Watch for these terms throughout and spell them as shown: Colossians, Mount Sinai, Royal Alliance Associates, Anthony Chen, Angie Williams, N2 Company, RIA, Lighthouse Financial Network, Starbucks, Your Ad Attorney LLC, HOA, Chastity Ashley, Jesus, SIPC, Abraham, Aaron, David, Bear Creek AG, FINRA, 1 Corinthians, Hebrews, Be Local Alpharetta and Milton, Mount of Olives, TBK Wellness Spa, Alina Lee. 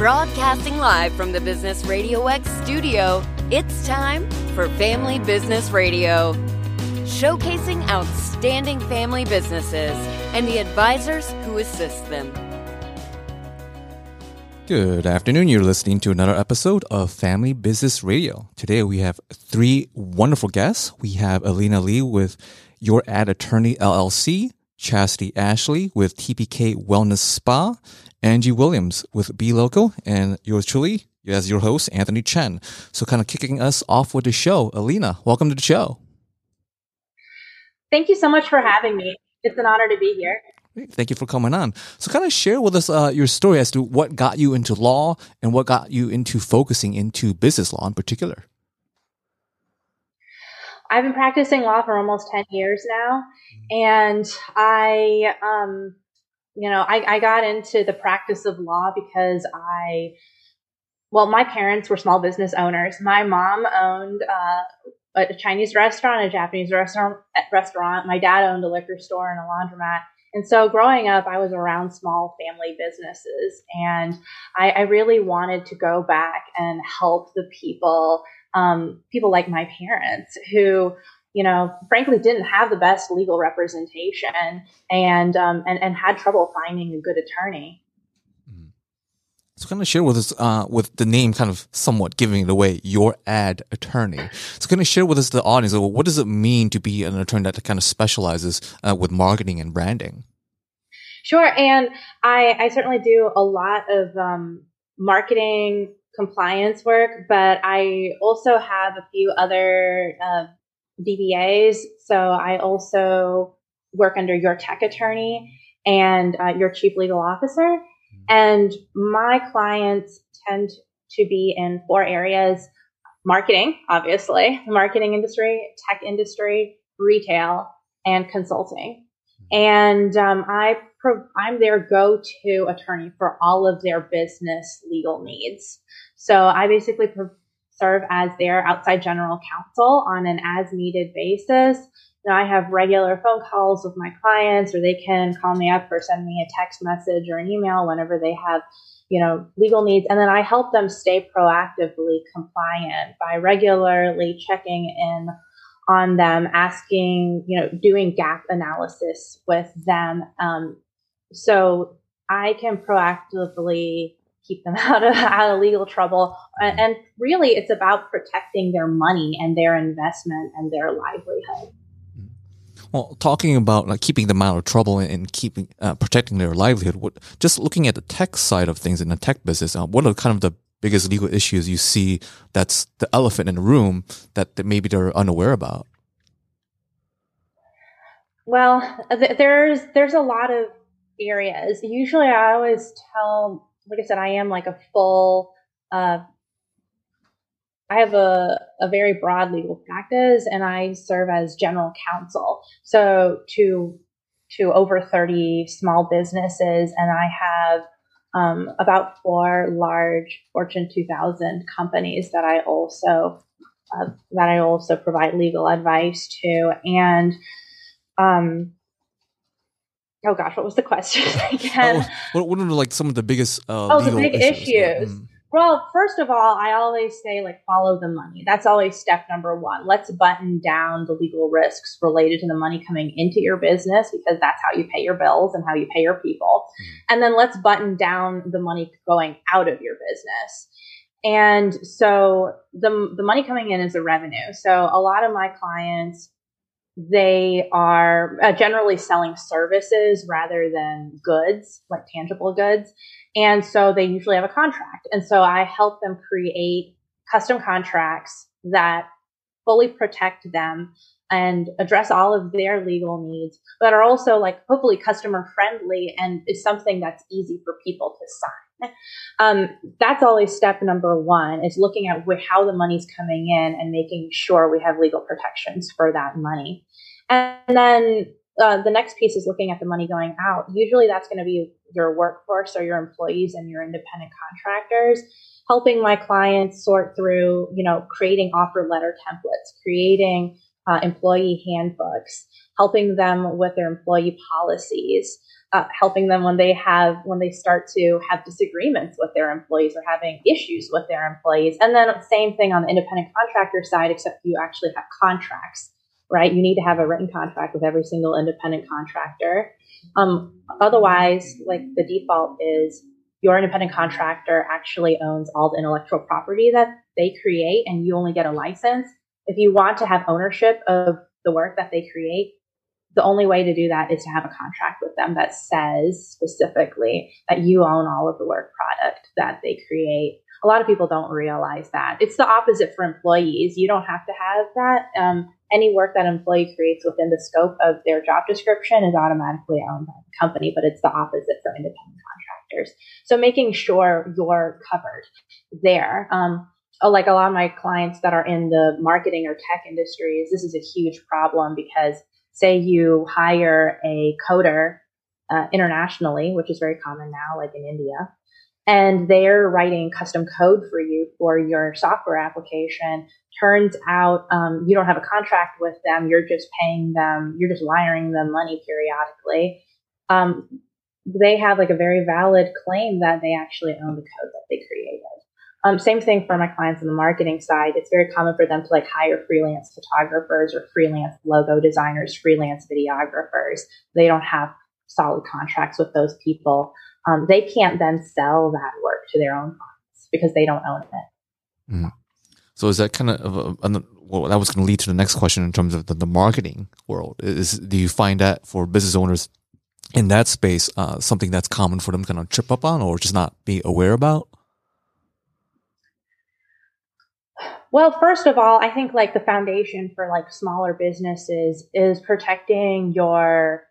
Broadcasting live from the Business Radio X studio, it's time for Family Business Radio. Showcasing outstanding family businesses and the advisors who assist them. Good afternoon. You're listening to another episode of Family Business Radio. Today we have three wonderful guests. We have Alina Lee with Your Ad Attorney LLC, Chastity Ashley with TBK Wellness Spa, Angie Williams with Be Local, and yours truly as your host, Anthony Chen. So kind of kicking us off with the show, Alina, welcome to the show. Thank you so much for having me. It's an honor to be here. Thank you for coming on. So kind of share with us your story as to what got you into law and what got you into focusing into business law in particular. I've been practicing law for almost 10 years now. And I got into the practice of law because my parents were small business owners. My mom owned a Chinese restaurant, a Japanese restaurant. My dad owned a liquor store and a laundromat. And so growing up, I was around small family businesses, and I really wanted to go back and help the people like my parents who, frankly didn't have the best legal representation and had trouble finding a good attorney. So kind of share with us, with the name kind of somewhat giving it away, Your Ad Attorney. So kind of share with us the audience, what does it mean to be an attorney that kind of specializes with marketing and branding? Sure. And I certainly do a lot of marketing compliance work, but I also have a few other DBAs. So I also work under Your Tech Attorney and Your Chief Legal Officer. And my clients tend to be in four areas: marketing, obviously, the marketing industry, tech industry, retail, and consulting. And I'm their go-to attorney for all of their business legal needs. So I basically serve as their outside general counsel on an as-needed basis. Now, I have regular phone calls with my clients, or they can call me up or send me a text message or an email whenever they have, legal needs. And then I help them stay proactively compliant by regularly checking in on them, asking, doing gap analysis with them. So I can proactively keep them out of legal trouble. And really, it's about protecting their money and their investment and their livelihood. Well, talking about keeping them out of trouble and keeping protecting their livelihood, just looking at the tech side of things in the tech business, what are kind of the biggest legal issues you see that's the elephant in the room that maybe they're unaware about? Well, there's a lot of areas. Usually I always tell, like I said, I am like a full I have a very broad legal practice, and I serve as general counsel, so to over 30 small businesses, and I have about four large Fortune 2000 companies that I also provide legal advice to. And oh gosh, what was the question again? What are some of the biggest legal issues? Well, first of all, I always say, follow the money. That's always step number one. Let's button down the legal risks related to the money coming into your business, because that's how you pay your bills and how you pay your people. And then let's button down the money going out of your business. And so the money coming in is the revenue. So a lot of my clients, they are generally selling services rather than goods, like tangible goods. And so they usually have a contract. And so I help them create custom contracts that fully protect them and address all of their legal needs, but are also hopefully customer friendly and is something that's easy for people to sign. That's always step number one, is looking at how the money's coming in and making sure we have legal protections for that money. And then the next piece is looking at the money going out. Usually that's going to be your workforce or your employees and your independent contractors, helping my clients sort through, creating offer letter templates, creating employee handbooks, helping them with their employee policies, helping them when they start to have disagreements with their employees or having issues with their employees. And then same thing on the independent contractor side, except you actually have contracts, right? You need to have a written contract with every single independent contractor. Otherwise, like the default is your independent contractor actually owns all the intellectual property that they create and you only get a license. If you want to have ownership of the work that they create, the only way to do that is to have a contract with them that says specifically that you own all of the work product that they create. A lot of people don't realize that. It's the opposite for employees. You don't have to have that. Any work that an employee creates within the scope of their job description is automatically owned by the company, but it's the opposite for independent contractors. So making sure you're covered there. Like a lot of my clients that are in the marketing or tech industries, this is a huge problem because say you hire a coder internationally, which is very common now, like in India, and they're writing custom code for you for your software application. Turns out you don't have a contract with them. You're just paying them. You're just wiring them money periodically. They have like a very valid claim that they actually own the code that they created. Same thing for my clients on the marketing side. It's very common for them to like hire freelance photographers or freelance logo designers, freelance videographers. They don't have solid contracts with those people. They can't then sell that work to their own clients because they don't own it. Mm. So is that kind of well, that was going to lead to the next question in terms of the marketing world. Do you find that for business owners in that space something that's common for them to kind of trip up on or just not be aware about? Well, first of all, I think like the foundation for like smaller businesses is protecting your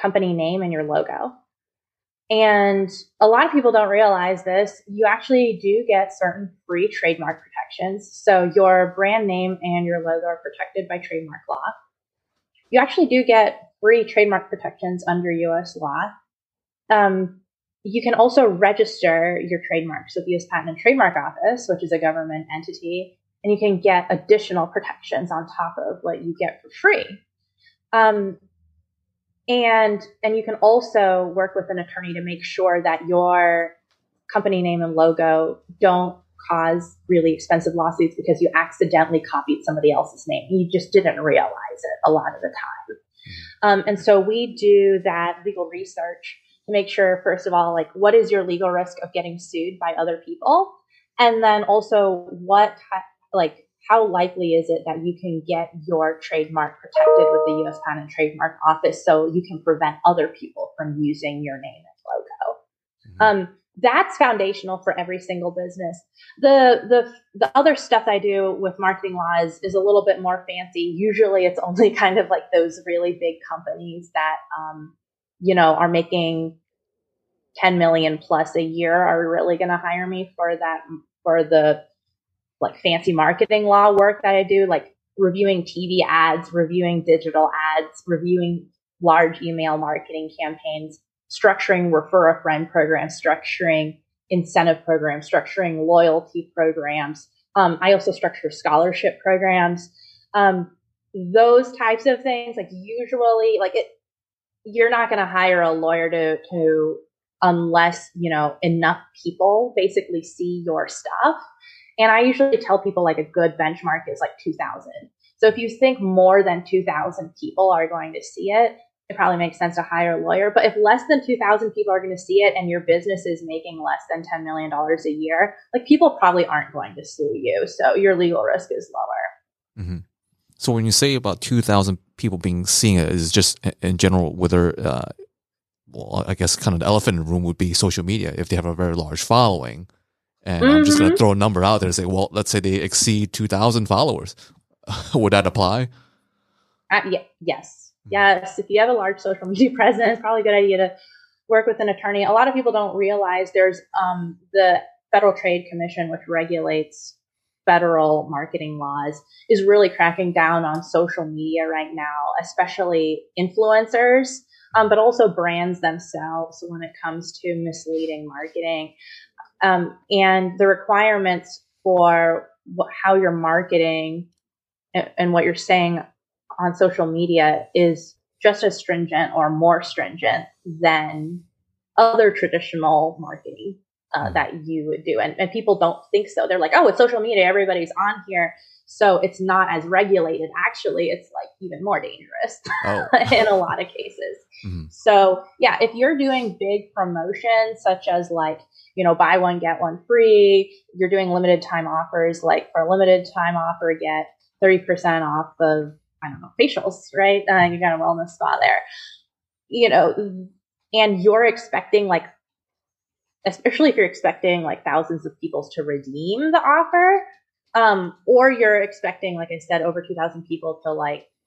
company name and your logo. And a lot of people don't realize this. You actually do get certain free trademark protections. So your brand name and your logo are protected by trademark law. You actually do get free trademark protections under U.S. law. You can also register your trademarks with the U.S. Patent and Trademark Office, which is a government entity, and you can get additional protections on top of what you get for free. And you can also work with an attorney to make sure that your company name and logo don't cause really expensive lawsuits because you accidentally copied somebody else's name. You just didn't realize it a lot of the time. And so we do that legal research to make sure, first of all, like what is your legal risk of getting sued by other people? And then also what, like how likely is it that you can get your trademark protected with the U.S. Patent and Trademark Office so you can prevent other people from using your name and logo? Mm-hmm. That's foundational for every single business. The other stuff I do with marketing law is a little bit more fancy. Usually it's only kind of like those really big companies that, are making 10 million plus a year are really going to hire me for that, for the like fancy marketing law work that I do, like reviewing TV ads, reviewing digital ads, reviewing large email marketing campaigns, structuring refer a friend programs, structuring incentive programs, structuring loyalty programs. I also structure scholarship programs. Those types of things, like usually like it, you're not going to hire a lawyer to unless, enough people basically see your stuff. And I usually tell people like a good benchmark is like 2,000. So if you think more than 2,000 people are going to see it probably makes sense to hire a lawyer. But if less than 2,000 people are going to see it and your business is making less than $10 million a year, like people probably aren't going to sue you. So your legal risk is lower. Mm-hmm. So when you say about 2,000 people being seeing it, is just in general whether, I guess kind of the elephant in the room would be social media if they have a very large following. And mm-hmm. I'm just going to throw a number out there and say, well, let's say they exceed 2,000 followers. Would that apply? Yes. Mm-hmm. Yes. If you have a large social media presence, it's probably a good idea to work with an attorney. A lot of people don't realize there's the Federal Trade Commission, which regulates federal marketing laws, is really cracking down on social media right now, especially influencers, but also brands themselves when it comes to misleading marketing. And the requirements for how you're marketing and what you're saying on social media is just as stringent or more stringent than other traditional marketing that you would do. And people don't think so. They're like, oh, it's social media. Everybody's on here. So it's not as regulated. Actually, it's like even more dangerous in a lot of cases. Mm-hmm. So yeah, if you're doing big promotions, such as like, you know, buy one, get one free, you're doing limited time offers, like for a limited time offer, get 30% off of, I don't know, facials, right? You got a wellness spa there, you know, and you're expecting like, especially if you're expecting like thousands of people to redeem the offer, or you're expecting, like I said, over 2,000 people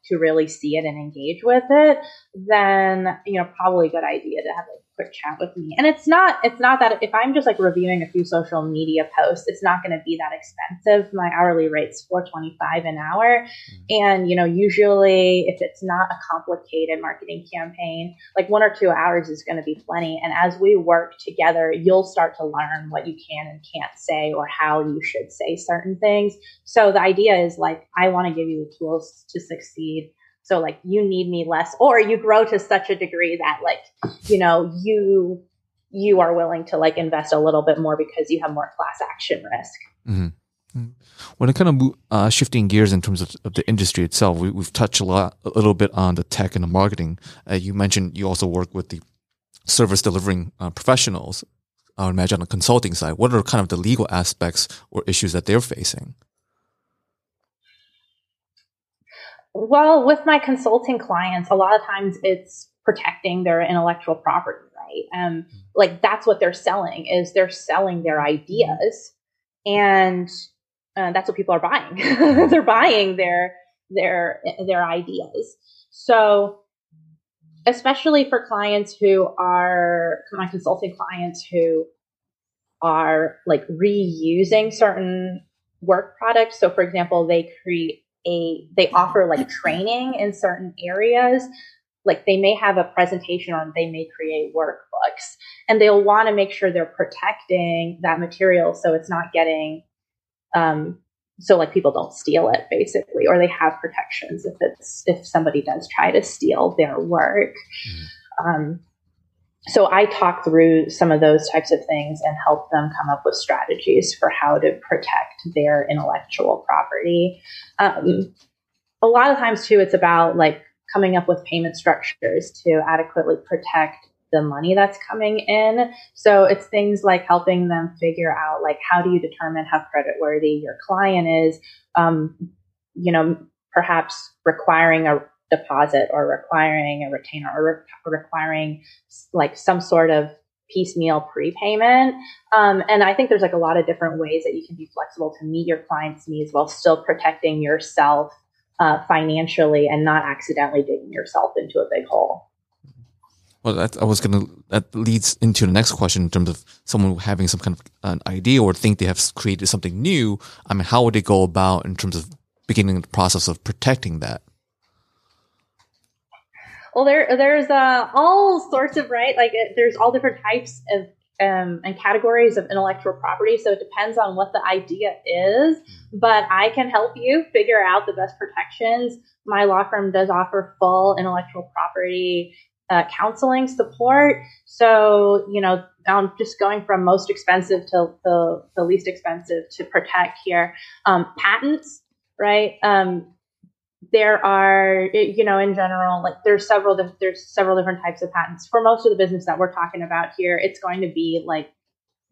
to really see it and engage with it, then, you know, probably a good idea to have a quick chat with me. And it's not that if I'm just like reviewing a few social media posts, it's not going to be that expensive. My hourly rate's $4.25 an hour. Mm-hmm. And, you know, usually if it's not a complicated marketing campaign, like 1 or 2 hours is going to be plenty. And as we work together, you'll start to learn what you can and can't say or how you should say certain things. So the idea is like, I want to give you the tools to succeed. So like you need me less, or you grow to such a degree that like, you know, you are willing to like invest a little bit more because you have more class action risk. Mm-hmm. When it kind of shifting gears in terms of the industry itself, we've touched a little bit on the tech and the marketing. You mentioned you also work with the service delivering professionals. I would imagine on the consulting side, what are kind of the legal aspects or issues that they're facing? Well, with my consulting clients, a lot of times it's protecting their intellectual property, right? Like that's what they're selling is they're selling their ideas, and that's what people are buying. They're buying their ideas. So, especially for clients who are my consulting clients who are like reusing certain work products. So, for example, they offer like training in certain areas, like they may have a presentation or they may create workbooks, and they'll want to make sure they're protecting that material. So it's not getting, so like people don't steal it basically, or they have protections if somebody does try to steal their work. Mm-hmm. So I talk through some of those types of things and help them come up with strategies for how to protect their intellectual property. A lot of times too, it's about like coming up with payment structures to adequately protect the money that's coming in. So it's things like helping them figure out like, how do you determine how creditworthy your client is? You know, perhaps requiring a deposit or requiring a retainer or requiring like some sort of piecemeal prepayment. And I think there's like a lot of different ways that you can be flexible to meet your client's needs while still protecting yourself financially and not accidentally digging yourself into a big hole. Well, that leads into the next question in terms of someone having some kind of an idea or think they have created something new. I mean, how would they go about in terms of beginning the process of protecting that? Well, there's all sorts of, right? Like there's all different types of and categories of intellectual property. So it depends on what the idea is, but I can help you figure out the best protections. My law firm does offer full intellectual property counseling support. So, you know, I'm just going from most expensive to the least expensive to protect here. Patents, right? There are, you know, in general, like there's several different types of patents. For most of the business that we're talking about here, it's going to be like,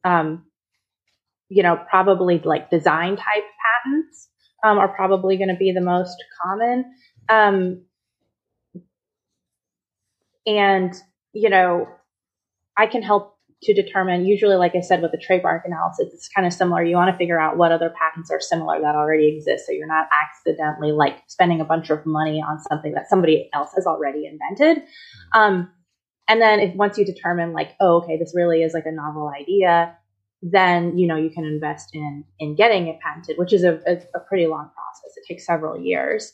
you know, probably like design type patents are probably going to be the most common. And, you know, I can help to determine, usually, like I said, with the trademark analysis, it's kind of similar. You want to figure out what other patents are similar that already exist, so you're not accidentally like spending a bunch of money on something that somebody else has already invented. And then once you determine like, oh, okay, this really is like a novel idea, then, you know, you can invest in getting it patented, which is a pretty long process. It takes several years.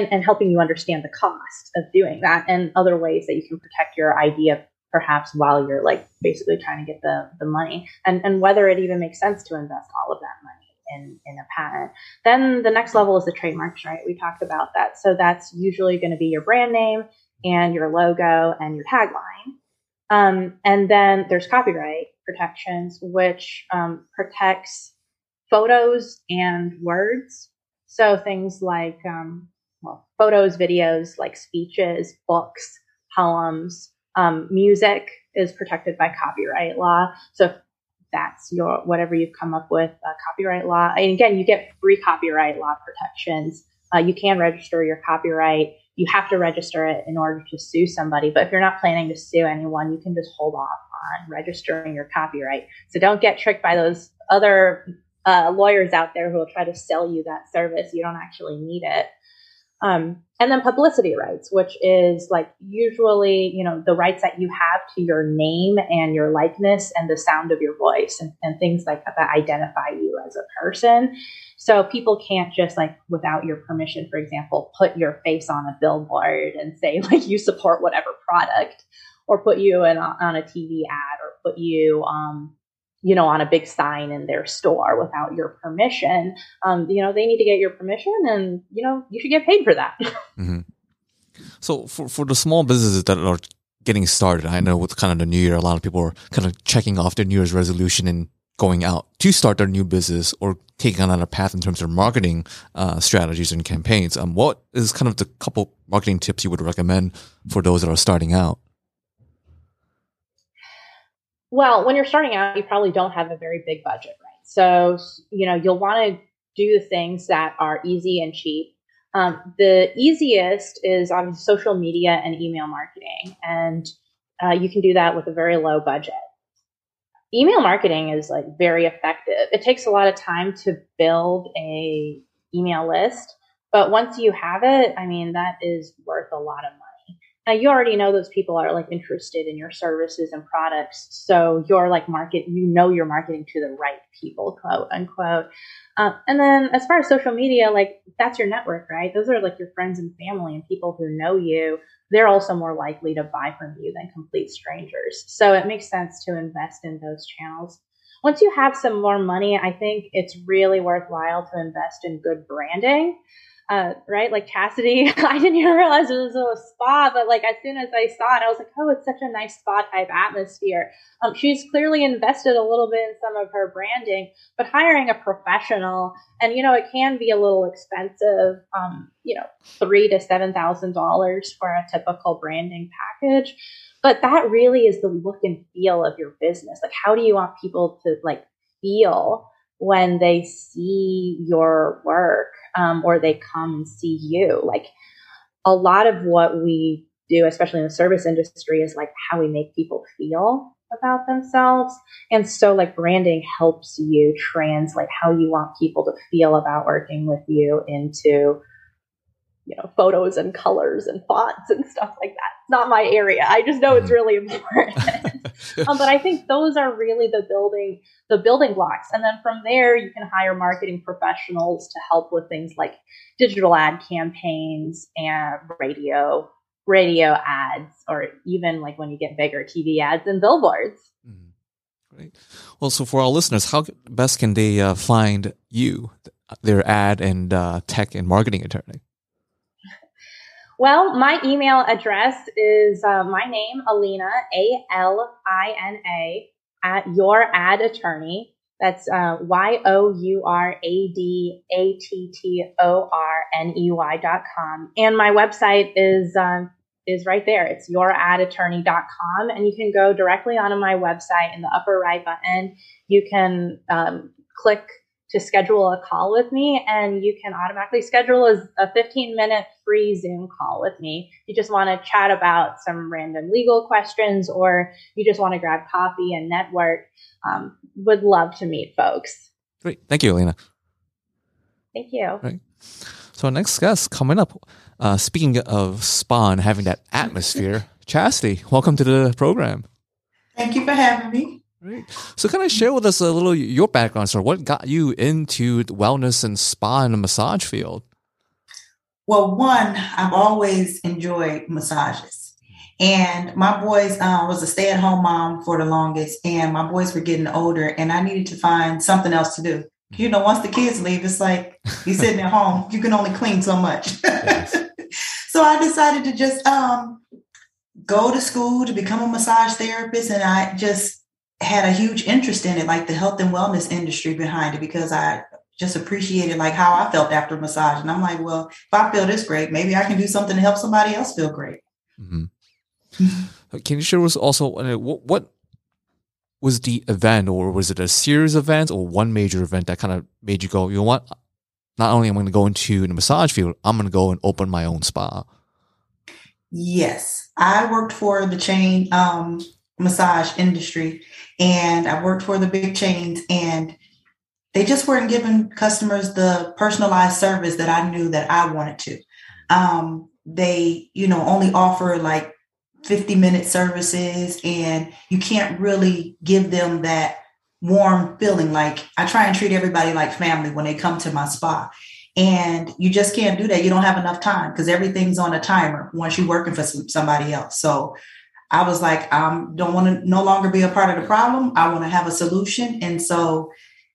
And helping you understand the cost of doing that and other ways that you can protect your idea perhaps while you're like basically trying to get the money and whether it even makes sense to invest all of that money in a patent. Then the next level is the trademarks, right? We talked about that. So that's usually going to be your brand name and your logo and your tagline. And then there's copyright protections, which protects photos and words. So things like photos, videos, like speeches, books, poems, music is protected by copyright law. So if that's whatever you've come up with, copyright law. And again, you get free copyright law protections. You can register your copyright. You have to register it in order to sue somebody. But if you're not planning to sue anyone, you can just hold off on registering your copyright. So don't get tricked by those other lawyers out there who will try to sell you that service. You don't actually need it. And then publicity rights, which is like usually, the rights that you have to your name and your likeness and the sound of your voice and things like that identify you as a person. So people can't just without your permission, for example, put your face on a billboard and say you support whatever product, or put you on a TV ad, or put you, on a big sign in their store without your permission. They need to get your permission, and, you should get paid for that. Mm-hmm. So for the small businesses that are getting started, I know with kind of the new year, a lot of people are kind of checking off their New Year's resolution and going out to start their new business or taking on another path in terms of marketing strategies and campaigns. What is kind of the couple marketing tips you would recommend for those that are starting out? Well, when you're starting out, you probably don't have a very big budget, right? So, you'll want to do the things that are easy and cheap. The easiest is on social media and email marketing. And you can do that with a very low budget. Email marketing is very effective. It takes a lot of time to build a email list. But once you have it, that is worth a lot of money. Now, you already know those people are interested in your services and products. So you're you're marketing to the right people, quote unquote. And then as far as social media, that's your network, right? Those are your friends and family and people who know you. They're also more likely to buy from you than complete strangers. So it makes sense to invest in those channels. Once you have some more money, I think it's really worthwhile to invest in good branding. Right? Chastity, I didn't even realize it was a spa, but as soon as I saw it, I was it's such a nice spa type atmosphere. She's clearly invested a little bit in some of her branding, but hiring a professional, and it can be a little expensive, $3,000 to $7,000 for a typical branding package. But that really is the look and feel of your business. How do you want people to feel when they see your work, or they come and see you? A lot of what we do, especially in the service industry, is how we make people feel about themselves. And so branding helps you translate how you want people to feel about working with you into, photos and colors and fonts and stuff like that. It's not my area. I just know it's really important. But I think those are really the building blocks. And then from there, you can hire marketing professionals to help with things like digital ad campaigns and radio ads, or even when you get bigger, TV ads and billboards. Mm-hmm. Great. Well, so for our listeners, how best can they find you, their ad and tech and marketing attorney? Well, my email address is my name, Alina, A-L-I-N-A, at Your Ad Attorney. That's youradattorney.com. And my website is right there. It's youradattorney.com. And you can go directly onto my website. In the upper right button, you can click to schedule a call with me, and you can automatically schedule a 15-minute free Zoom call with me. You just want to chat about some random legal questions, or you just want to grab coffee and network. Would love to meet folks. Great. Thank you, Alina. Thank you. Right. So our next guest coming up, speaking of spa and having that atmosphere, Chastity, welcome to the program. Thank you for having me. Great. So can I share with us a little your background, sir? What got you into the wellness and spa and the massage field? Well, one, I've always enjoyed massages. And my boys, was a stay-at-home mom for the longest, and my boys were getting older, and I needed to find something else to do. you know, once the kids leave, it's like you're sitting at home. You can only clean so much. Yes. So I decided to just go to school to become a massage therapist. And I just had a huge interest in it, like the health and wellness industry behind it, because I just appreciated like how I felt after massage. And I'm like, well, if I feel this great, maybe I can do something to help somebody else feel great. Mm-hmm. Can you share with us also what was the event, or was it a series of events or one major event that kind of made you go, you know what, not only am I going to go into the massage field, I'm going to go and open my own spa? Yes. I worked for the chain massage industry, and I worked for the big chains, and they just weren't giving customers the personalized service that I knew that I wanted to. They, you know, only offer like 50-minute services, and you can't really give them that warm feeling. Like I try and treat everybody like family when they come to my spa, and you just can't do that. You don't have enough time because everything's on a timer once you're working for somebody else. So I was like, I don't want to no longer be a part of the problem. I want to have a solution. And so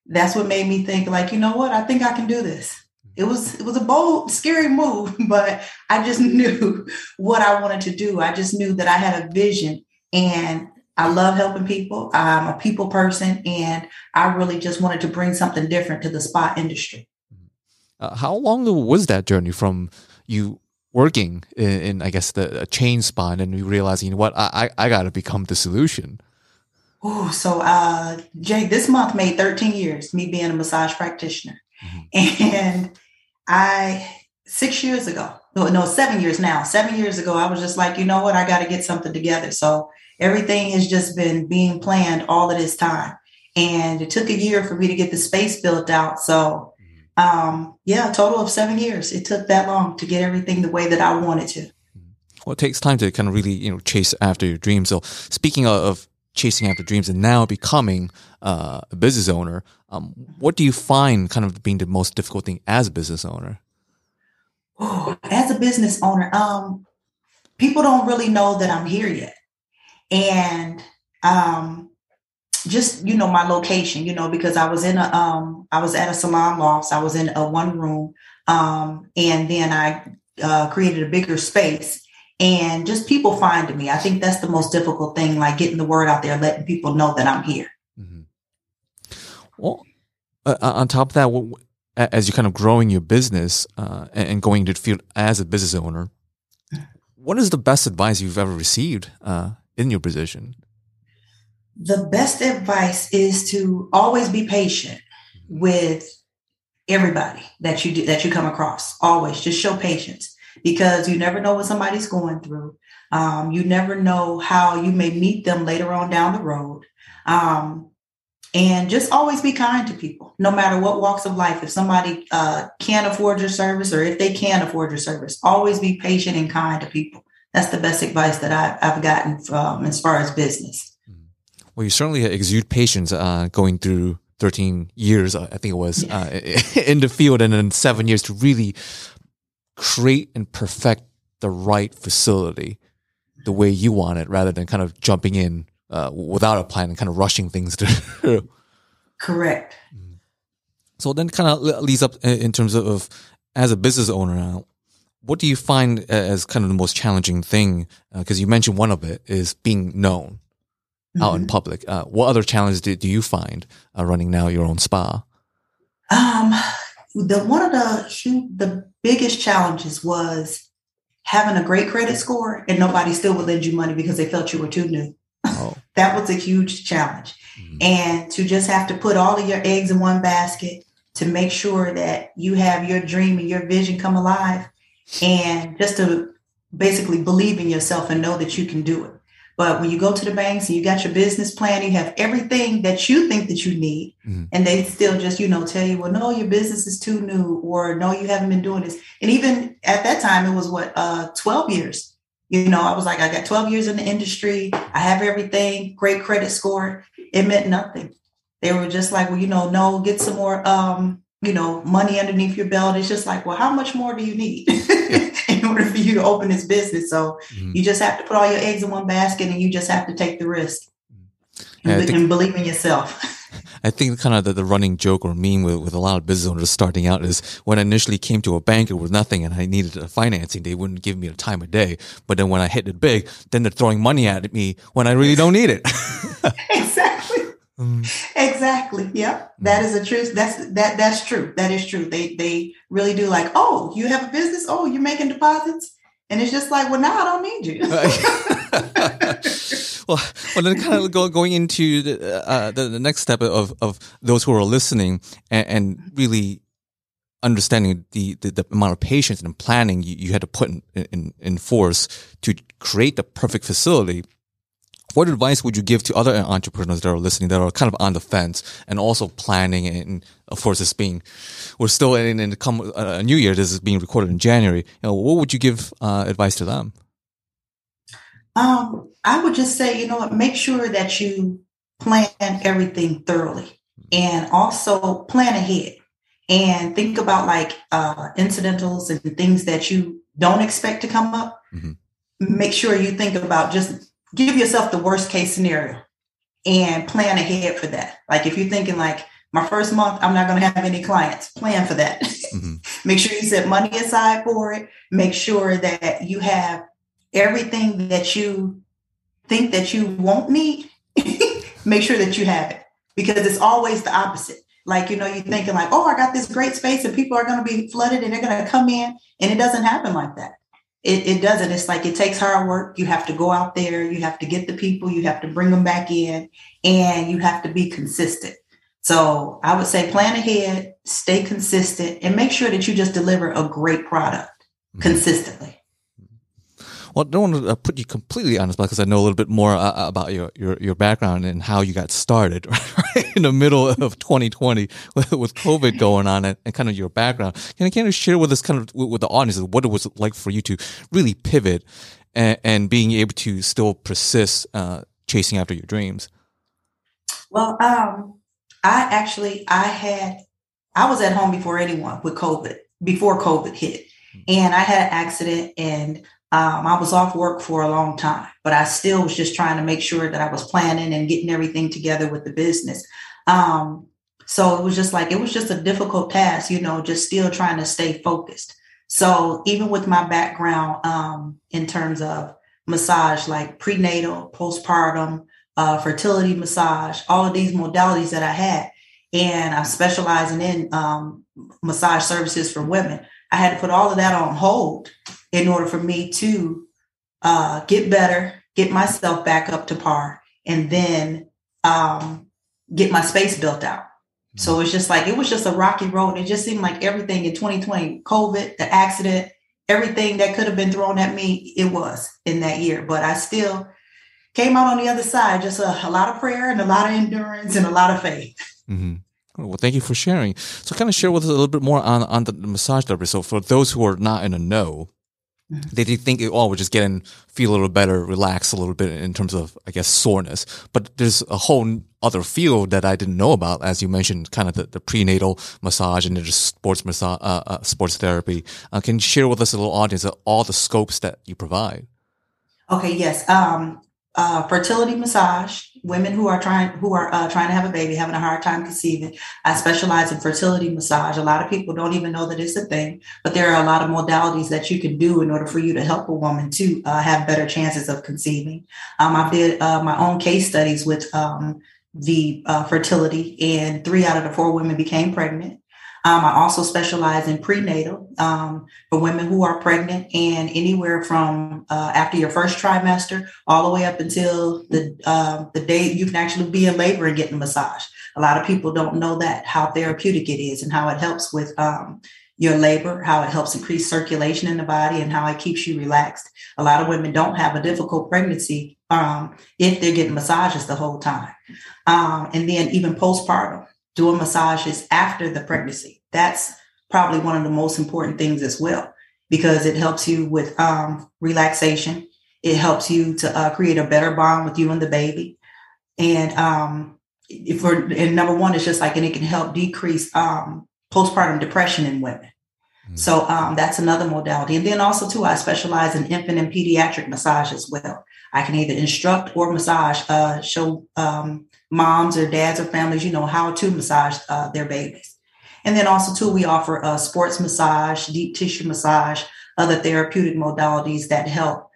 that's what made me think like, you know what? I think I can do this. It was a bold, scary move, but I just knew what I wanted to do. I just knew that I had a vision, and I love helping people. I'm a people person, and I really just wanted to bring something different to the spa industry. How long was that journey from you working in I guess, the chain spa, and you realizing, you know what, I got to become the solution? Oh, so Jay, this month made 13 years, me being a massage practitioner. Mm-hmm. And 7 years ago, I was just like, you know what, I got to get something together. So everything has just been being planned all of this time. And it took a year for me to get the space built out. So, a total of 7 years. It took that long to get everything the way that I wanted to. Well, it takes time to kind of really, chase after your dreams. So speaking of chasing after dreams and now becoming a business owner, what do you find kind of being the most difficult thing as a business owner? As a business owner, people don't really know that I'm here yet. And just, my location, because I was at a salon loft. I was in a one room. And then I created a bigger space, and just people finding me. I think that's the most difficult thing, like getting the word out there, letting people know that I'm here. Mm-hmm. Well, on top of that, as you're kind of growing your business and going into the field as a business owner, what is the best advice you've ever received in your position? The best advice is to always be patient with everybody that you come across. Always just show patience, because you never know what somebody's going through. You never know how you may meet them later on down the road. And just always be kind to people, no matter what walks of life. If somebody can't afford your service, or if they can afford your service, always be patient and kind to people. That's the best advice that I've gotten from as far as business. Well, you certainly exude patience going through 13 years, I think it was, in the field, and then 7 years to really create and perfect the right facility the way you want it, rather than kind of jumping in without a plan and kind of rushing things through. Correct. So then kind of leads up in terms of as a business owner now, what do you find as kind of the most challenging thing? Because you mentioned one of it is being known out in public. What other challenges do you find running now your own spa? The biggest challenges was having a great credit score, and nobody still would lend you money because they felt you were too new. Oh. That was a huge challenge. Mm-hmm. And to just have to put all of your eggs in one basket to make sure that you have your dream and your vision come alive, and just to basically believe in yourself and know that you can do it. But when you go to the banks and you got your business plan, you have everything that you think that you need. Mm-hmm. And they still just, tell you, well, no, your business is too new, or no, you haven't been doing this. And even at that time, it was 12 years. I was like, I got 12 years in the industry. I have everything. Great credit score. It meant nothing. They were just like, well, no, get some more, money underneath your belt. It's just like, well, how much more do you need? In order for you to open this business. So you just have to put all your eggs in one basket, and you just have to take the risk and believe in yourself. I think kind of the running joke or meme with a lot of business owners starting out is when I initially came to a bank, it was nothing and I needed a financing. They wouldn't give me the time of day. But then when I hit it big, then they're throwing money at me when I really don't need it. Exactly. Exactly. Yep. That is the truth. That's true. That is true. They really do like, oh, you have a business. Oh, you're making deposits. And it's just like, well, now I don't need you. Well, then kind of going into the next step of those who are listening and really understanding the amount of patience and planning you had to put in force to create the perfect facility. What advice would you give to other entrepreneurs that are listening that are kind of on the fence and also planning? And of course, it's being, we're still in a new year. This is being recorded in January. You know, what would you give advice to them? I would just say, you know what, make sure that you plan everything thoroughly and also plan ahead and think about like incidentals and things that you don't expect to come up. Mm-hmm. Make sure you think about just give yourself the worst case scenario and plan ahead for that. Like if you're thinking like my first month, I'm not going to have any clients, plan for that. Mm-hmm. Make sure you set money aside for it. Make sure that you have everything that you think that you won't need. Make sure that you have it because it's always the opposite. Like, you know, you're thinking like, oh, I got this great space and people are going to be flooded and they're going to come in, and it doesn't happen like that. It doesn't. It's like it takes hard work. You have to go out there. You have to get the people. You have to bring them back in, and you have to be consistent. So I would say plan ahead, stay consistent, and make sure that you just deliver a great product consistently. Well, I don't want to put you completely on the spot because I know a little bit more about your background and how you got started right in the middle of 2020 with COVID going on and kind of your background. Can you share with us kind of with the audience what it was like for you to really pivot and being able to still persist chasing after your dreams? Well, I was at home before anyone with COVID, before COVID hit, and I had an accident and I was off work for a long time, but I still was just trying to make sure that I was planning and getting everything together with the business. So it was just a difficult task, you know, just still trying to stay focused. So even with my background in terms of massage, like prenatal, postpartum, fertility massage, all of these modalities that I had, and I'm specializing in massage services for women, I had to put all of that on hold in order for me to get better, get myself back up to par, and then get my space built out. So it's just like, it was just a rocky road. It just seemed like everything in 2020, COVID, the accident, everything that could have been thrown at me, it was in that year. But I still came out on the other side, just a lot of prayer and a lot of endurance and a lot of faith. Mm-hmm. Well, thank you for sharing. So kind of share with us a little bit more on the massage therapy. So for those who are not in a know, they think, oh, we're just getting, feel a little better, relax a little bit in terms of, I guess, soreness. But there's a whole other field that I didn't know about, as you mentioned, kind of the prenatal massage and there's sports massage, sports therapy. Can you share with us a little audience of all the scopes that you provide? Okay, yes. Fertility massage, women who are trying to have a baby, having a hard time conceiving. I specialize in fertility massage. A lot of people don't even know that it's a thing, but there are a lot of modalities that you can do in order for you to help a woman to have better chances of conceiving. I've did my own case studies with the fertility, and 3 out of the 4 women became pregnant. I also specialize in prenatal for women who are pregnant, and anywhere from after your first trimester all the way up until the day you can actually be in labor and get a massage. A lot of people don't know that, how therapeutic it is and how it helps with your labor, how it helps increase circulation in the body, and how it keeps you relaxed. A lot of women don't have a difficult pregnancy if they're getting massages the whole time. And then even postpartum, doing massages after the pregnancy. That's probably one of the most important things as well, because it helps you with relaxation. It helps you to create a better bond with you and the baby. And number one, it's just like, and it can help decrease postpartum depression in women. Mm-hmm. So that's another modality. And then also too, I specialize in infant and pediatric massage as well. I can either instruct or massage, show moms or dads or families, you know, how to massage their babies. And then also, too, we offer sports massage, deep tissue massage, other therapeutic modalities that help.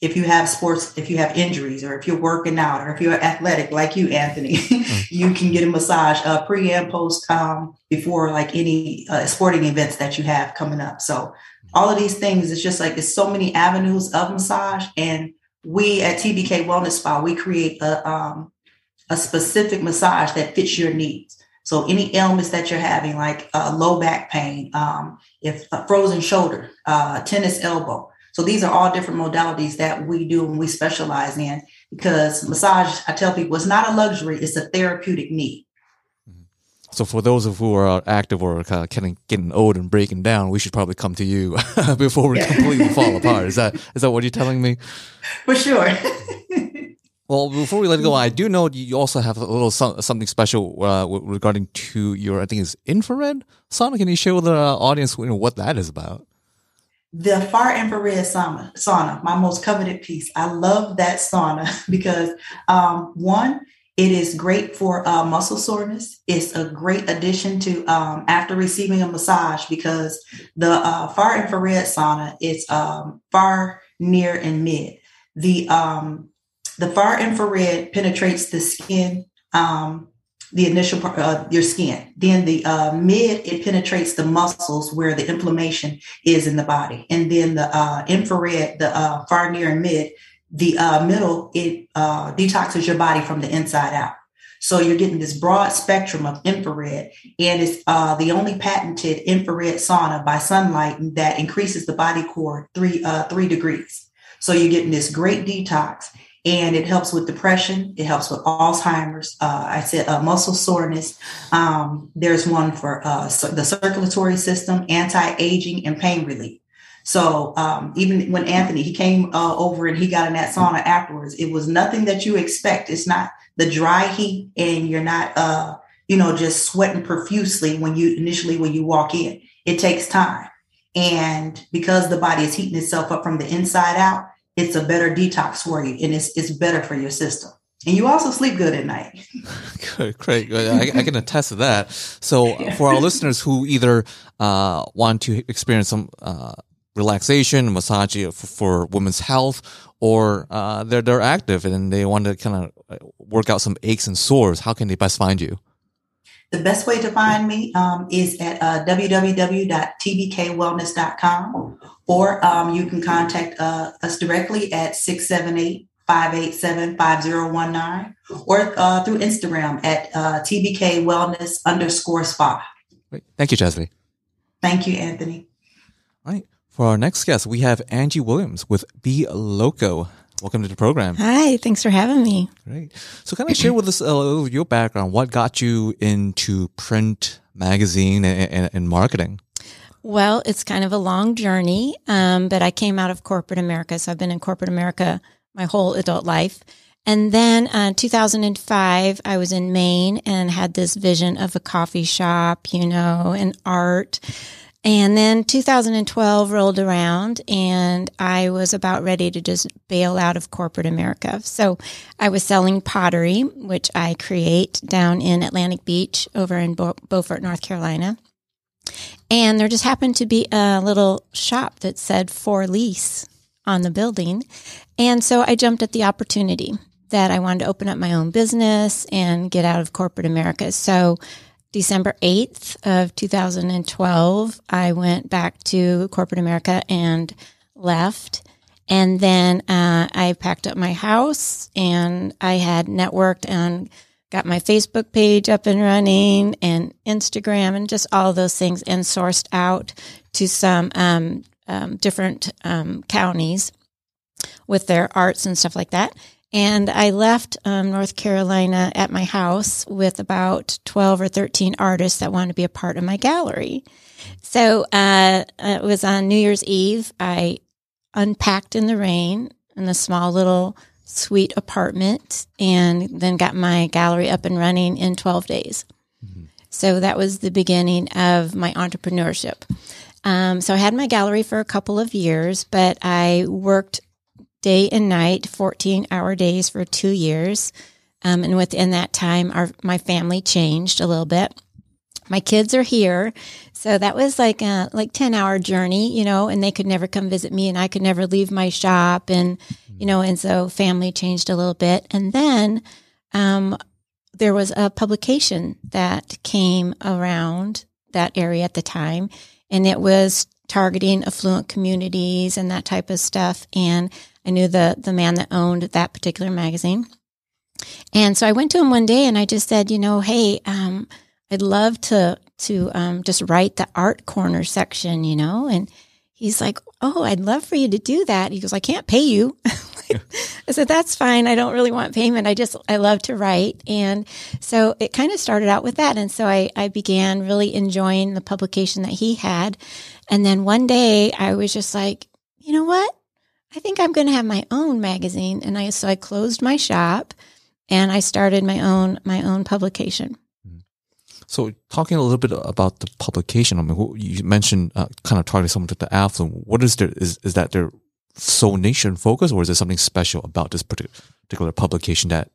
If you have sports, if you have injuries, or if you're working out, or if you're athletic like you, Anthony, you can get a massage pre and post before like any sporting events that you have coming up. So all of these things, it's just like there's so many avenues of massage. And we at TBK Wellness Spa, we create a specific massage that fits your needs. So any ailments that you're having, like low back pain, if a frozen shoulder, tennis elbow. So these are all different modalities that we do and we specialize in, because massage, I tell people, it's not a luxury. It's a therapeutic need. So for those of who are active or kind of getting old and breaking down, we should probably come to you before we completely fall apart. Is that what you're telling me? For sure. Well, before we let it go, I do know you also have a little something special regarding to your, I think it's infrared sauna. Can you share with the audience what that is about? The far infrared sauna, my most coveted piece. I love that sauna because, one, it is great for muscle soreness. It's a great addition to after receiving a massage, because the far infrared sauna is far, near, and mid. The far infrared penetrates the skin, the initial part of your skin. Then the mid, it penetrates the muscles where the inflammation is in the body. And then the infrared, the far, near, and mid, the middle, it detoxes your body from the inside out. So you're getting this broad spectrum of infrared, and it's the only patented infrared sauna by sunlight that increases the body core 3 degrees. So you're getting this great detox. And it helps with depression. It helps with Alzheimer's. I said muscle soreness. There's one for the circulatory system, anti-aging, and pain relief. So even when Anthony, he came over and he got in that sauna afterwards, it was nothing that you expect. It's not the dry heat, and you're not, just sweating profusely when you walk in. It takes time. And because the body is heating itself up from the inside out, it's a better detox for you, and it's better for your system. And you also sleep good at night. Good, great. I can attest to that. So for our listeners who either want to experience some relaxation, massage for women's health, or they're active and they want to kind of work out some aches and sores, how can they best find you? The best way to find me is at www.tbkwellness.com, or you can contact us directly at 678-587-5019, or through Instagram at tbkwellness_spa. Thank you, Chastity. Thank you, Anthony. All right. For our next guest, we have Angie Williams with Be Loco. Welcome to the program. Hi, thanks for having me. Great. So kind of share with us a little of your background. What got you into print, magazine, and marketing? Well, it's kind of a long journey, but I came out of corporate America. So I've been in corporate America my whole adult life. And then 2005, I was in Maine and had this vision of a coffee shop, and art. And then 2012 rolled around, and I was about ready to just bail out of corporate America. So I was selling pottery, which I create down in Atlantic Beach over in Beaufort, North Carolina. And there just happened to be a little shop that said for lease on the building. And so I jumped at the opportunity that I wanted to open up my own business and get out of corporate America. So December 8th of 2012, I went back to corporate America and left. And then I packed up my house, and I had networked and got my Facebook page up and running, and Instagram, and just all of those things, and sourced out to some different counties with their arts and stuff like that. And I left North Carolina at my house with about 12 or 13 artists that wanted to be a part of my gallery. So it was on New Year's Eve. I unpacked in the rain in a small little suite apartment, and then got my gallery up and running in 12 days. Mm-hmm. So that was the beginning of my entrepreneurship. So I had my gallery for a couple of years, but I worked day and night, 14-hour days for 2 years, And within that time, my family changed a little bit. My kids are here. So that was like 10-hour journey, you know, and they could never come visit me and I could never leave my shop. And, you know, and so family changed a little bit. And then there was a publication that came around that area at the time, and it was targeting affluent communities and that type of stuff. And I knew the man that owned that particular magazine. And so I went to him one day and I just said, you know, hey, I'd love to just write the art corner section, you know? And he's like, oh, I'd love for you to do that. He goes, I can't pay you. I said, that's fine. I don't really want payment. I love to write. And so it kind of started out with that. And so I began really enjoying the publication that he had. And then one day I was just like, you know what? I think I'm going to have my own magazine. And so I closed my shop and I started my own publication. So talking a little bit about the publication, I mean, you mentioned kind of targeting someone to the affluent. What is there? Is that their sole nation focus, or is there something special about this particular publication that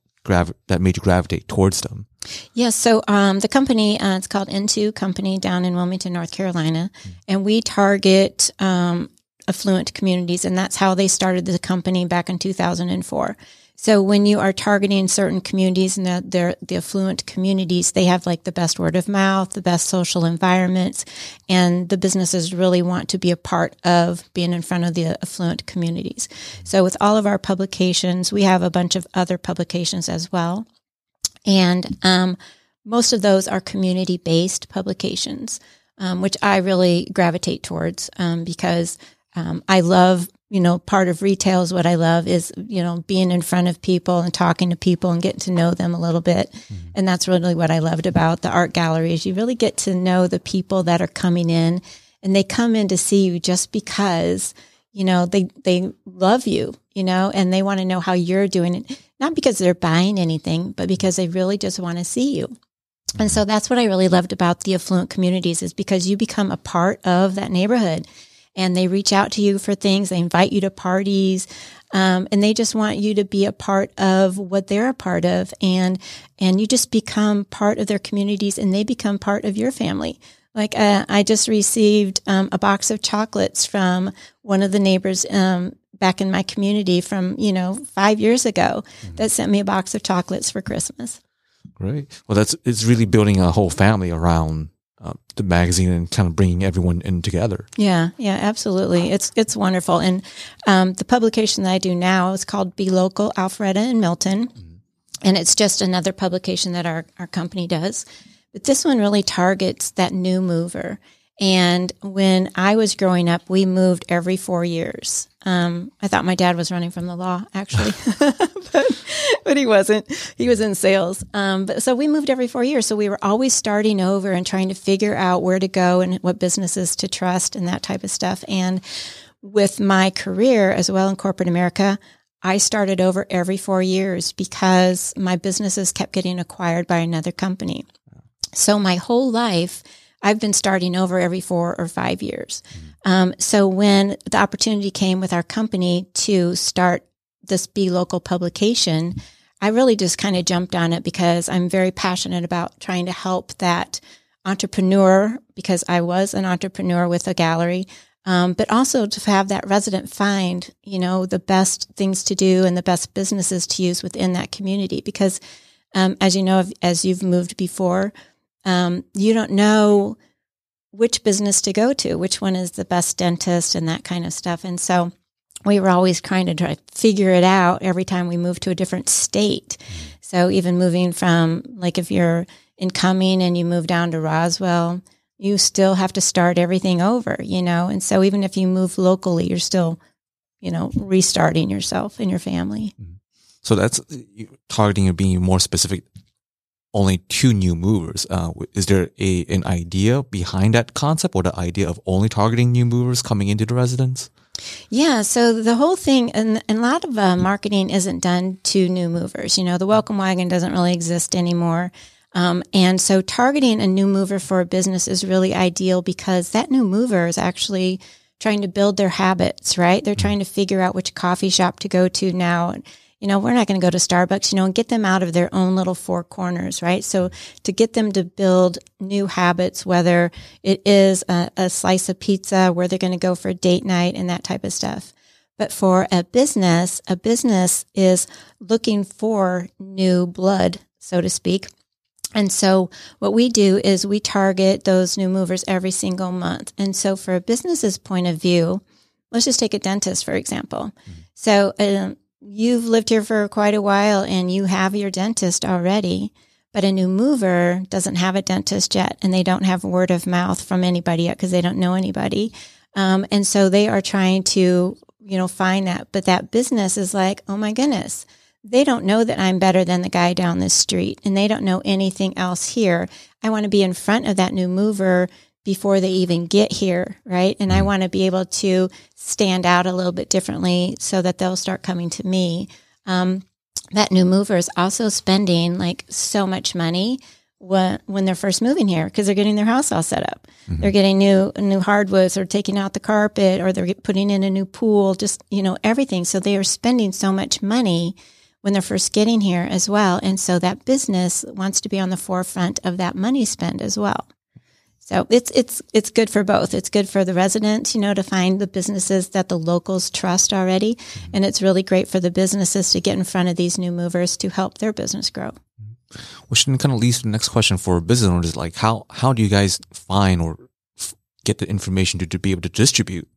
made you gravitate towards them? Yes. Yeah, so the company, it's called N2 Company down in Wilmington, North Carolina, and we target affluent communities, and that's how they started the company back in 2004. So when you are targeting certain communities and the affluent communities, they have like the best word of mouth, the best social environments, and the businesses really want to be a part of being in front of the affluent communities. So with all of our publications, we have a bunch of other publications as well. And most of those are community-based publications, which I really gravitate towards because I love, you know, part of retail is what I love is, you know, being in front of people and talking to people and getting to know them a little bit. Mm-hmm. And that's really what I loved about the art gallery is you really get to know the people that are coming in, and they come in to see you just because, you know, they love you, you know, and they want to know how you're doing it, not because they're buying anything, but because they really just want to see you. Mm-hmm. And so that's what I really loved about the affluent communities is because you become a part of that neighborhood. And they reach out to you for things. They invite you to parties. And they just want you to be a part of what they're a part of. And you just become part of their communities, and they become part of your family. Like I just received a box of chocolates from one of the neighbors back in my community from, you know, 5 years ago that sent me a box of chocolates for Christmas. Great. Well, it's really building a whole family around the magazine and kind of bringing everyone in together. Yeah, absolutely. It's wonderful. And the publication that I do now is called Be Local Alpharetta and Milton. Mm-hmm. And it's just another publication that our company does. But this one really targets that new mover. And when I was growing up, we moved every 4 years. I thought my dad was running from the law, actually, but he wasn't. He was in sales. But so we moved every 4 years. So we were always starting over and trying to figure out where to go and what businesses to trust and that type of stuff. And with my career as well in corporate America, I started over every 4 years because my businesses kept getting acquired by another company. So my whole life, I've been starting over every 4 or 5 years. So when the opportunity came with our company to start this Be Local publication, I really just kind of jumped on it because I'm very passionate about trying to help that entrepreneur, because I was an entrepreneur with a gallery, but also to have that resident find, you know, the best things to do and the best businesses to use within that community. Because as you know, as you've moved before, you don't know which business to go to, which one is the best dentist and that kind of stuff. And so we were always trying to figure it out every time we moved to a different state. So even moving from, like, if you're in Cumming and you move down to Roswell, you still have to start everything over, you know. And so even if you move locally, you're still, you know, restarting yourself and your family. So that's targeting and being more specific. Only two new movers. Is there an idea behind that concept, or the idea of only targeting new movers coming into the residence? Yeah, so the whole thing, and a lot of marketing isn't done to new movers. You know, the welcome wagon doesn't really exist anymore. And so targeting a new mover for a business is really ideal because that new mover is actually trying to build their habits, right? They're trying to figure out which coffee shop to go to now you know, we're not going to go to Starbucks, you know, and get them out of their own little four corners, right? So to get them to build new habits, whether it is a slice of pizza, where they're going to go for a date night and that type of stuff. But for a business is looking for new blood, so to speak. And so what we do is we target those new movers every single month. And so for a business's point of view, let's just take a dentist, for example. So you've lived here for quite a while and you have your dentist already, but a new mover doesn't have a dentist yet and they don't have word of mouth from anybody yet because they don't know anybody. And so they are trying to, you know, find that. But that business is like, oh my goodness, they don't know that I'm better than the guy down the street and they don't know anything else here. I want to be in front of that new mover before they even get here, right? And I want to be able to stand out a little bit differently so that they'll start coming to me. That new mover is also spending like so much money when they're first moving here because they're getting their house all set up. Mm-hmm. They're getting new hardwoods or taking out the carpet or they're putting in a new pool, just, you know, everything. So they are spending so much money when they're first getting here as well. And so that business wants to be on the forefront of that money spend as well. So it's good for both. It's good for the residents, you know, to find the businesses that the locals trust already. Mm-hmm. And it's really great for the businesses to get in front of these new movers to help their business grow. Which then kind of leads to the next question for business owners, like how do you guys find or get the information to be able to distribute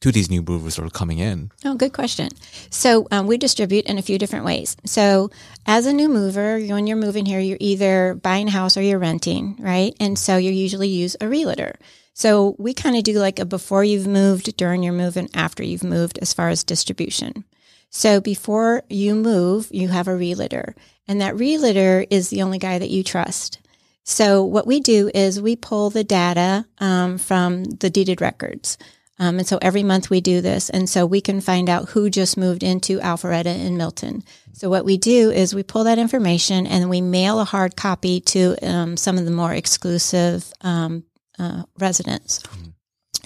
to these new movers that are coming in? Oh, good question. So we distribute in a few different ways. So as a new mover, when you're moving here, you're either buying a house or you're renting, right? And so you usually use a realtor. So we kind of do like a before you've moved, during your move, and after you've moved as far as distribution. So before you move, you have a realtor. And that realtor is the only guy that you trust. So what we do is we pull the data from the deeded records. And so every month we do this. And so we can find out who just moved into Alpharetta and Milton. So what we do is we pull that information and we mail a hard copy to some of the more exclusive residents.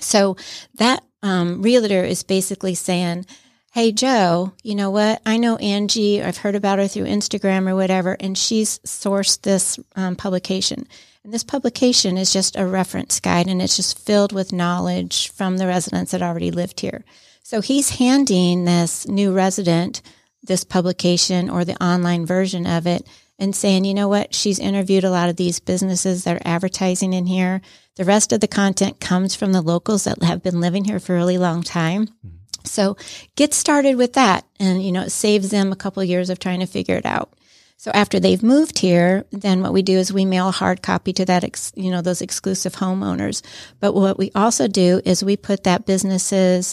So that realtor is basically saying, hey, Joe, you know what? I know Angie. I've heard about her through Instagram or whatever, and she's sourced this publication. And this publication is just a reference guide, and it's just filled with knowledge from the residents that already lived here. So he's handing this new resident this publication or the online version of it and saying, you know what, she's interviewed a lot of these businesses that are advertising in here. The rest of the content comes from the locals that have been living here for a really long time. So get started with that, and, you know, it saves them a couple of years of trying to figure it out. So after they've moved here, then what we do is we mail a hard copy to that, those exclusive homeowners. But what we also do is we put that business's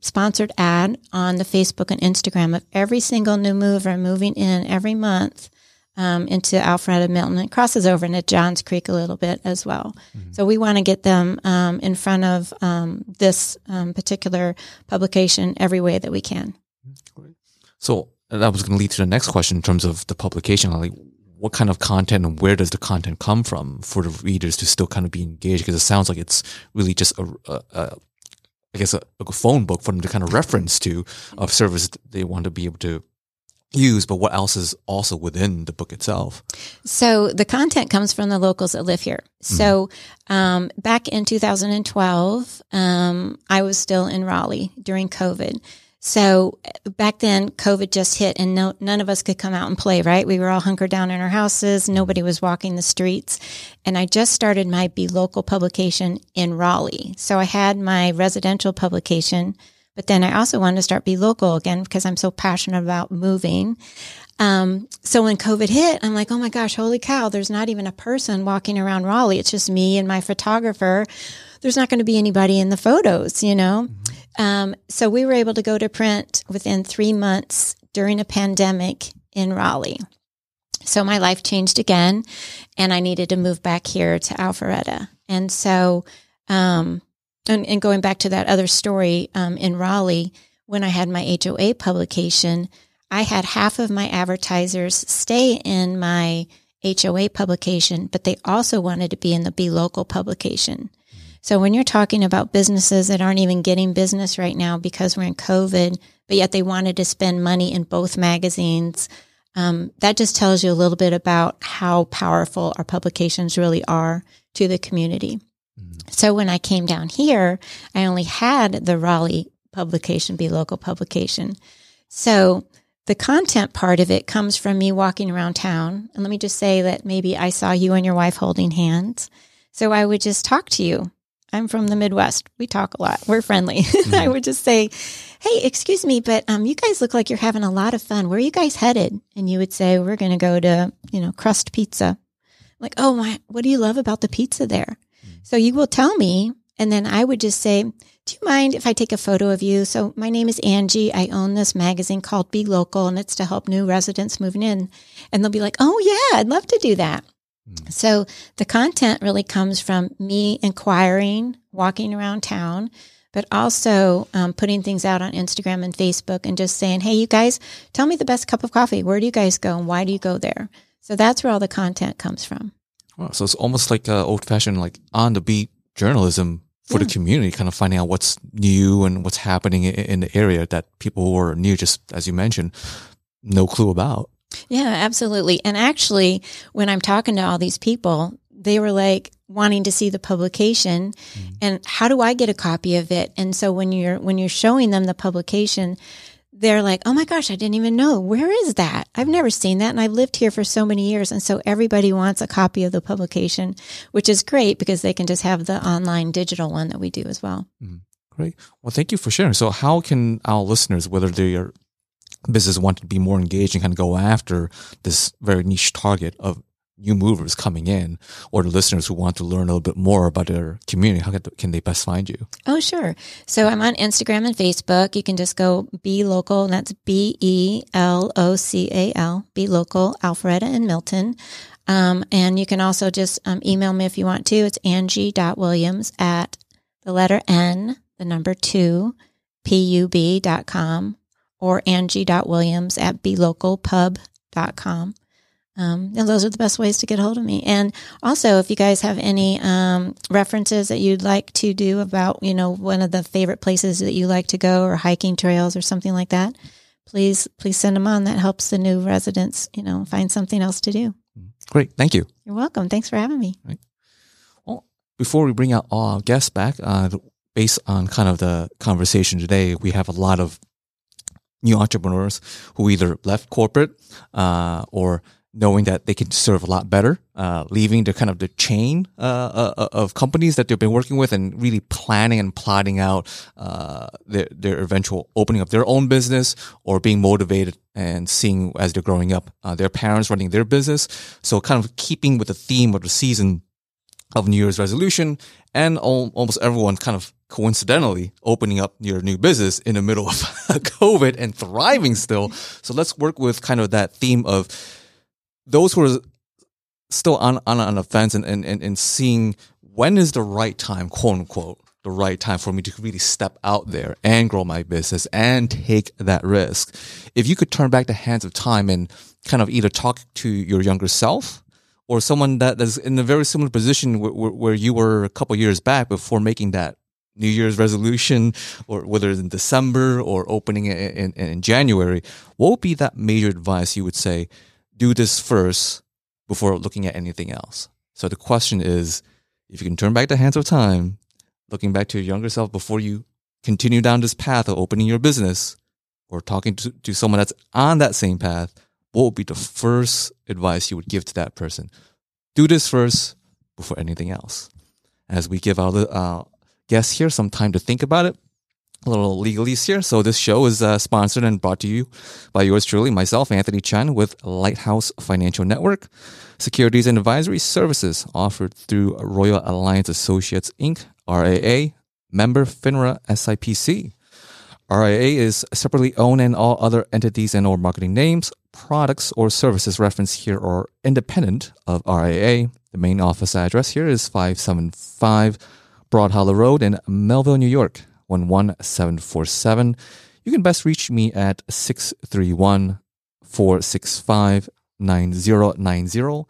sponsored ad on the Facebook and Instagram of every single new mover moving in every month into Alpharetta Milton. It crosses over into Johns Creek a little bit as well. Mm-hmm. So we want to get them in front of this particular publication every way that we can. So that was going to lead to the next question in terms of the publication, like what kind of content and where does the content come from for the readers to still kind of be engaged? Because it sounds like it's really just a phone book for them to kind of reference to of service they want to be able to use, but what else is also within the book itself? So the content comes from the locals that live here. So back in 2012, I was still in Raleigh during COVID. So back then, COVID just hit and none of us could come out and play, right? We were all hunkered down in our houses. Nobody was walking the streets. And I just started my Be Local publication in Raleigh. So I had my residential publication, but then I also wanted to start Be Local again because I'm so passionate about moving. So when COVID hit, I'm like, oh my gosh, holy cow, there's not even a person walking around Raleigh. It's just me and my photographer. There's not going to be anybody in the photos, you know? So we were able to go to print within 3 months during a pandemic in Raleigh. So my life changed again and I needed to move back here to Alpharetta. And so, and going back to that other story, in Raleigh, when I had my HOA publication, I had half of my advertisers stay in my HOA publication, but they also wanted to be in the Be Local publication. So when you're talking about businesses that aren't even getting business right now because we're in COVID, but yet they wanted to spend money in both magazines. That just tells you a little bit about how powerful our publications really are to the community. Mm-hmm. So when I came down here, I only had the Raleigh publication, Be Local publication. So the content part of it comes from me walking around town. And let me just say that maybe I saw you and your wife holding hands. So I would just talk to you. I'm from the Midwest. We talk a lot. We're friendly. Mm-hmm. I would just say, hey, excuse me, but you guys look like you're having a lot of fun. Where are you guys headed? And you would say, we're going to go to, Crust Pizza. I'm like, oh, what do you love about the pizza there? Mm-hmm. So you will tell me. And then I would just say, do you mind if I take a photo of you? So my name is Angie. I own this magazine called Be Local, and it's to help new residents moving in. And they'll be like, oh, yeah, I'd love to do that. So the content really comes from me inquiring, walking around town, but also putting things out on Instagram and Facebook and just saying, hey, you guys, tell me the best cup of coffee. Where do you guys go and why do you go there? So that's where all the content comes from. Wow. So it's almost like old-fashioned, like on-the-beat journalism for the community, kind of finding out what's new and what's happening in the area that people who are new, just as you mentioned, no clue about. Yeah, absolutely. And actually, when I'm talking to all these people, they were like wanting to see the publication and how do I get a copy of it? And so when you're showing them the publication, they're like, oh my gosh, I didn't even know. Where is that? I've never seen that. And I've lived here for so many years. And so everybody wants a copy of the publication, which is great because they can just have the online digital one that we do as well. Mm. Great. Well, thank you for sharing. So how can our listeners, whether they are businesses want to be more engaged and kind of go after this very niche target of new movers coming in, or the listeners who want to learn a little bit more about their community, how can they best find you? Oh, sure. So I'm on Instagram and Facebook. You can just go Be Local, and that's B-E-L-O-C-A-L, Be Local, Alpharetta and Milton. And you can also just email me if you want to. It's angie.williams@2pub.com. or angie.williams@belocalpub.com. And those are the best ways to get a hold of me. And also, if you guys have any references that you'd like to do about, one of the favorite places that you like to go or hiking trails or something like that, please send them on. That helps the new residents, find something else to do. Great. Thank you. You're welcome. Thanks for having me. Right. Well, before we bring out all our guests back, based on kind of the conversation today, we have a lot of new entrepreneurs who either left corporate or knowing that they can serve a lot better, leaving the chain of companies that they've been working with and really planning and plotting out their eventual opening of their own business or being motivated and seeing as they're growing up, their parents running their business. So kind of keeping with the theme of the season of New Year's resolution and almost everyone kind of coincidentally opening up your new business in the middle of COVID and thriving still. So let's work with kind of that theme of those who are still on the fence and seeing when is the right time, quote unquote, the right time for me to really step out there and grow my business and take that risk. If you could turn back the hands of time and kind of either talk to your younger self or someone that is in a very similar position where you were a couple of years back before making that New Year's resolution, or whether it's in December or opening in January, what would be that major advice you would say, do this first before looking at anything else? So the question is, if you can turn back the hands of time, looking back to your younger self before you continue down this path of opening your business or talking to someone that's on that same path, what would be the first advice you would give to that person? Do this first before anything else. As we give our guests here some time to think about it, a little legalese here. So this show is sponsored and brought to you by yours truly, myself, Anthony Chen, with Lighthouse Financial Network. Securities and advisory services offered through Royal Alliance Associates, Inc., RAA, member FINRA, SIPC. RIA is separately owned, and all other entities and/or marketing names, products, or services referenced here are independent of RIA. The main office address here is 575 Broad Hollow Road in Melville, New York, 11747. You can best reach me at 631-465-9090,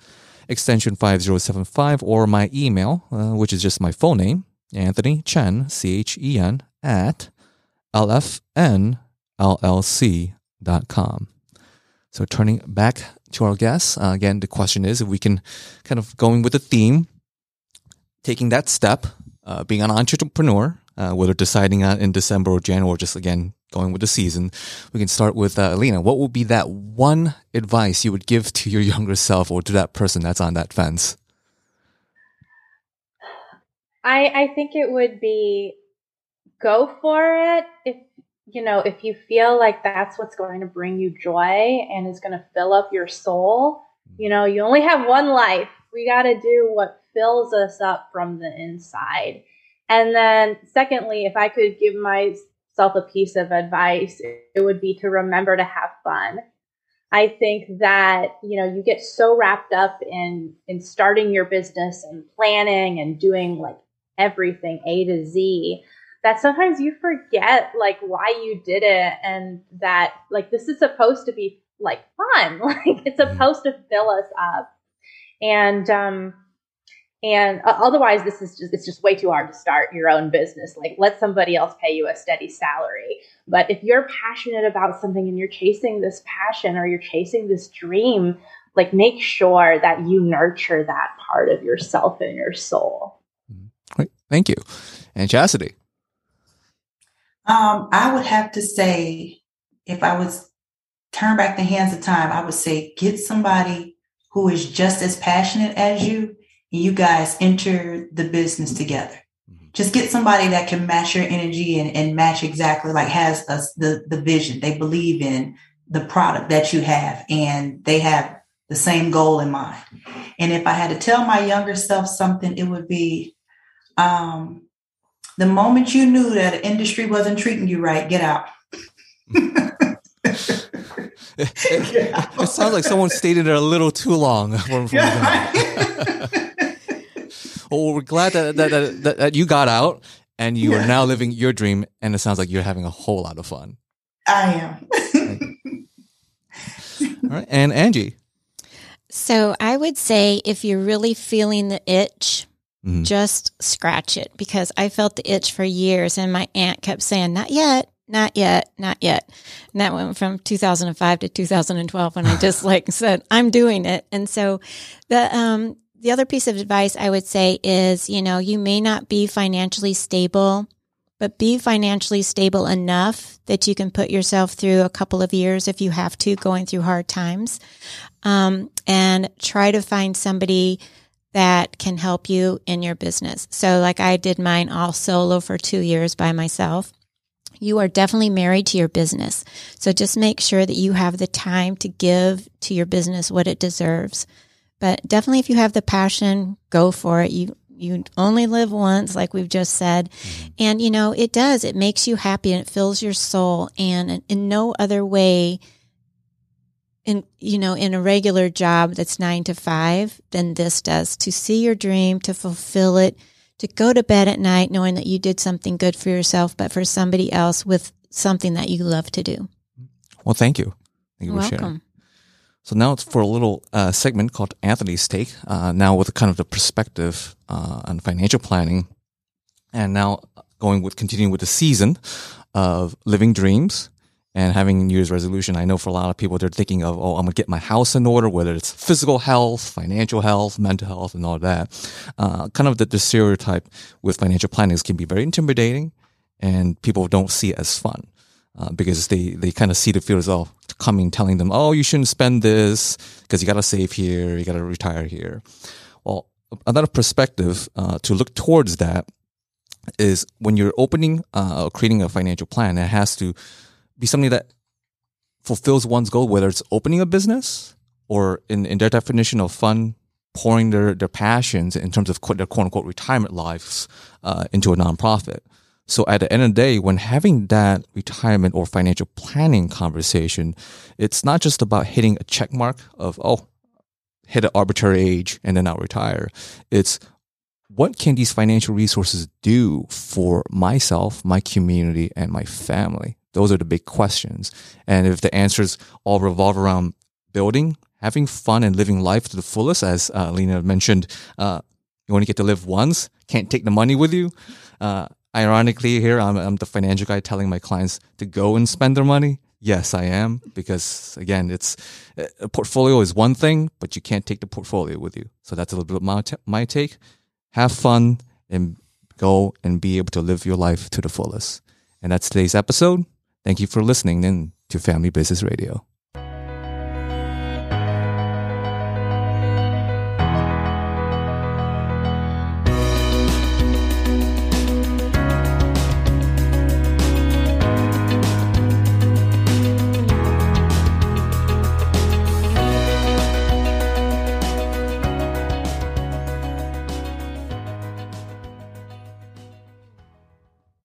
extension 5075, or my email, which is just my full name, Anthony Chen, Chen, at lfn royalallc.com. So turning back to our guests, again, the question is if we can kind of going with the theme, taking that step, being an entrepreneur, whether deciding on in December or January, or just again, going with the season, we can start with Alina. What would be that one advice you would give to your younger self or to that person that's on that fence? I think it would be go for it. If you feel like that's what's going to bring you joy and is going to fill up your soul, you only have one life. We got to do what fills us up from the inside. And then secondly, if I could give myself a piece of advice, it would be to remember to have fun. I think that, you get so wrapped up in starting your business and planning and doing like everything A to Z that sometimes you forget like why you did it, and that like this is supposed to be like fun. Like it's supposed to fill us up. And otherwise this is just, it's just way too hard to start your own business. Like let somebody else pay you a steady salary. But if you're passionate about something and you're chasing this passion or you're chasing this dream, like make sure that you nurture that part of yourself and your soul. Great. Thank you. And Chastity. I would have to say, if I was turn back the hands of time, I would say get somebody who is just as passionate as you, and you guys enter the business together. Just get somebody that can match your energy and match exactly, like has the vision. They believe in the product that you have, and they have the same goal in mind. And if I had to tell my younger self something, it would be, the moment you knew that the industry wasn't treating you right, get out. It sounds like someone stayed in there a little too long. Well, we're glad that you got out and you are now living your dream. And it sounds like you're having a whole lot of fun. I am. All right. And Angie. So I would say if you're really feeling the itch, mm-hmm. just scratch it, because I felt the itch for years and my aunt kept saying, not yet, not yet, not yet. And that went from 2005 to 2012 when I just like said, I'm doing it. And so the other piece of advice I would say is, you may not be financially stable, but be financially stable enough that you can put yourself through a couple of years if you have to, going through hard times, and try to find somebody that can help you in your business. So like I did mine all solo for 2 years by myself. You are definitely married to your business. So just make sure that you have the time to give to your business what it deserves. But definitely if you have the passion, go for it. You only live once, like we've just said. And, it does. It makes you happy and it fills your soul. And in no other way, in a regular job that's 9 to 5, than this does, to see your dream, to fulfill it, to go to bed at night knowing that you did something good for yourself, but for somebody else with something that you love to do. Well, thank you. Thank you for sharing. Welcome. So now it's for a little segment called Anthony's Take, now with kind of the perspective on financial planning. And now continuing with the season of living dreams and having New Year's resolution. I know for a lot of people, they're thinking of, I'm going to get my house in order, whether it's physical health, financial health, mental health, and all that. Kind of the stereotype with financial planning is can be very intimidating, and people don't see it as fun because they kind of see the fear as coming, telling them, you shouldn't spend this because you got to save here, you got to retire here. Well, another perspective to look towards that is when you're opening or creating a financial plan, it has to be something that fulfills one's goal, whether it's opening a business or in their definition of fun, pouring their passions in terms of their quote unquote retirement lives into a nonprofit. So at the end of the day, when having that retirement or financial planning conversation, it's not just about hitting a check mark of, hit an arbitrary age and then I'll retire. It's what can these financial resources do for myself, my community, and my family? Those are the big questions. And if the answers all revolve around building, having fun, and living life to the fullest, as Alina mentioned, you only get to live once, can't take the money with you. Ironically, here I'm the financial guy telling my clients to go and spend their money. Yes, I am, because again, it's a portfolio is one thing, but you can't take the portfolio with you. So that's a little bit of my take. Have fun and go and be able to live your life to the fullest. And that's today's episode. Thank you for listening in to Family Business Radio.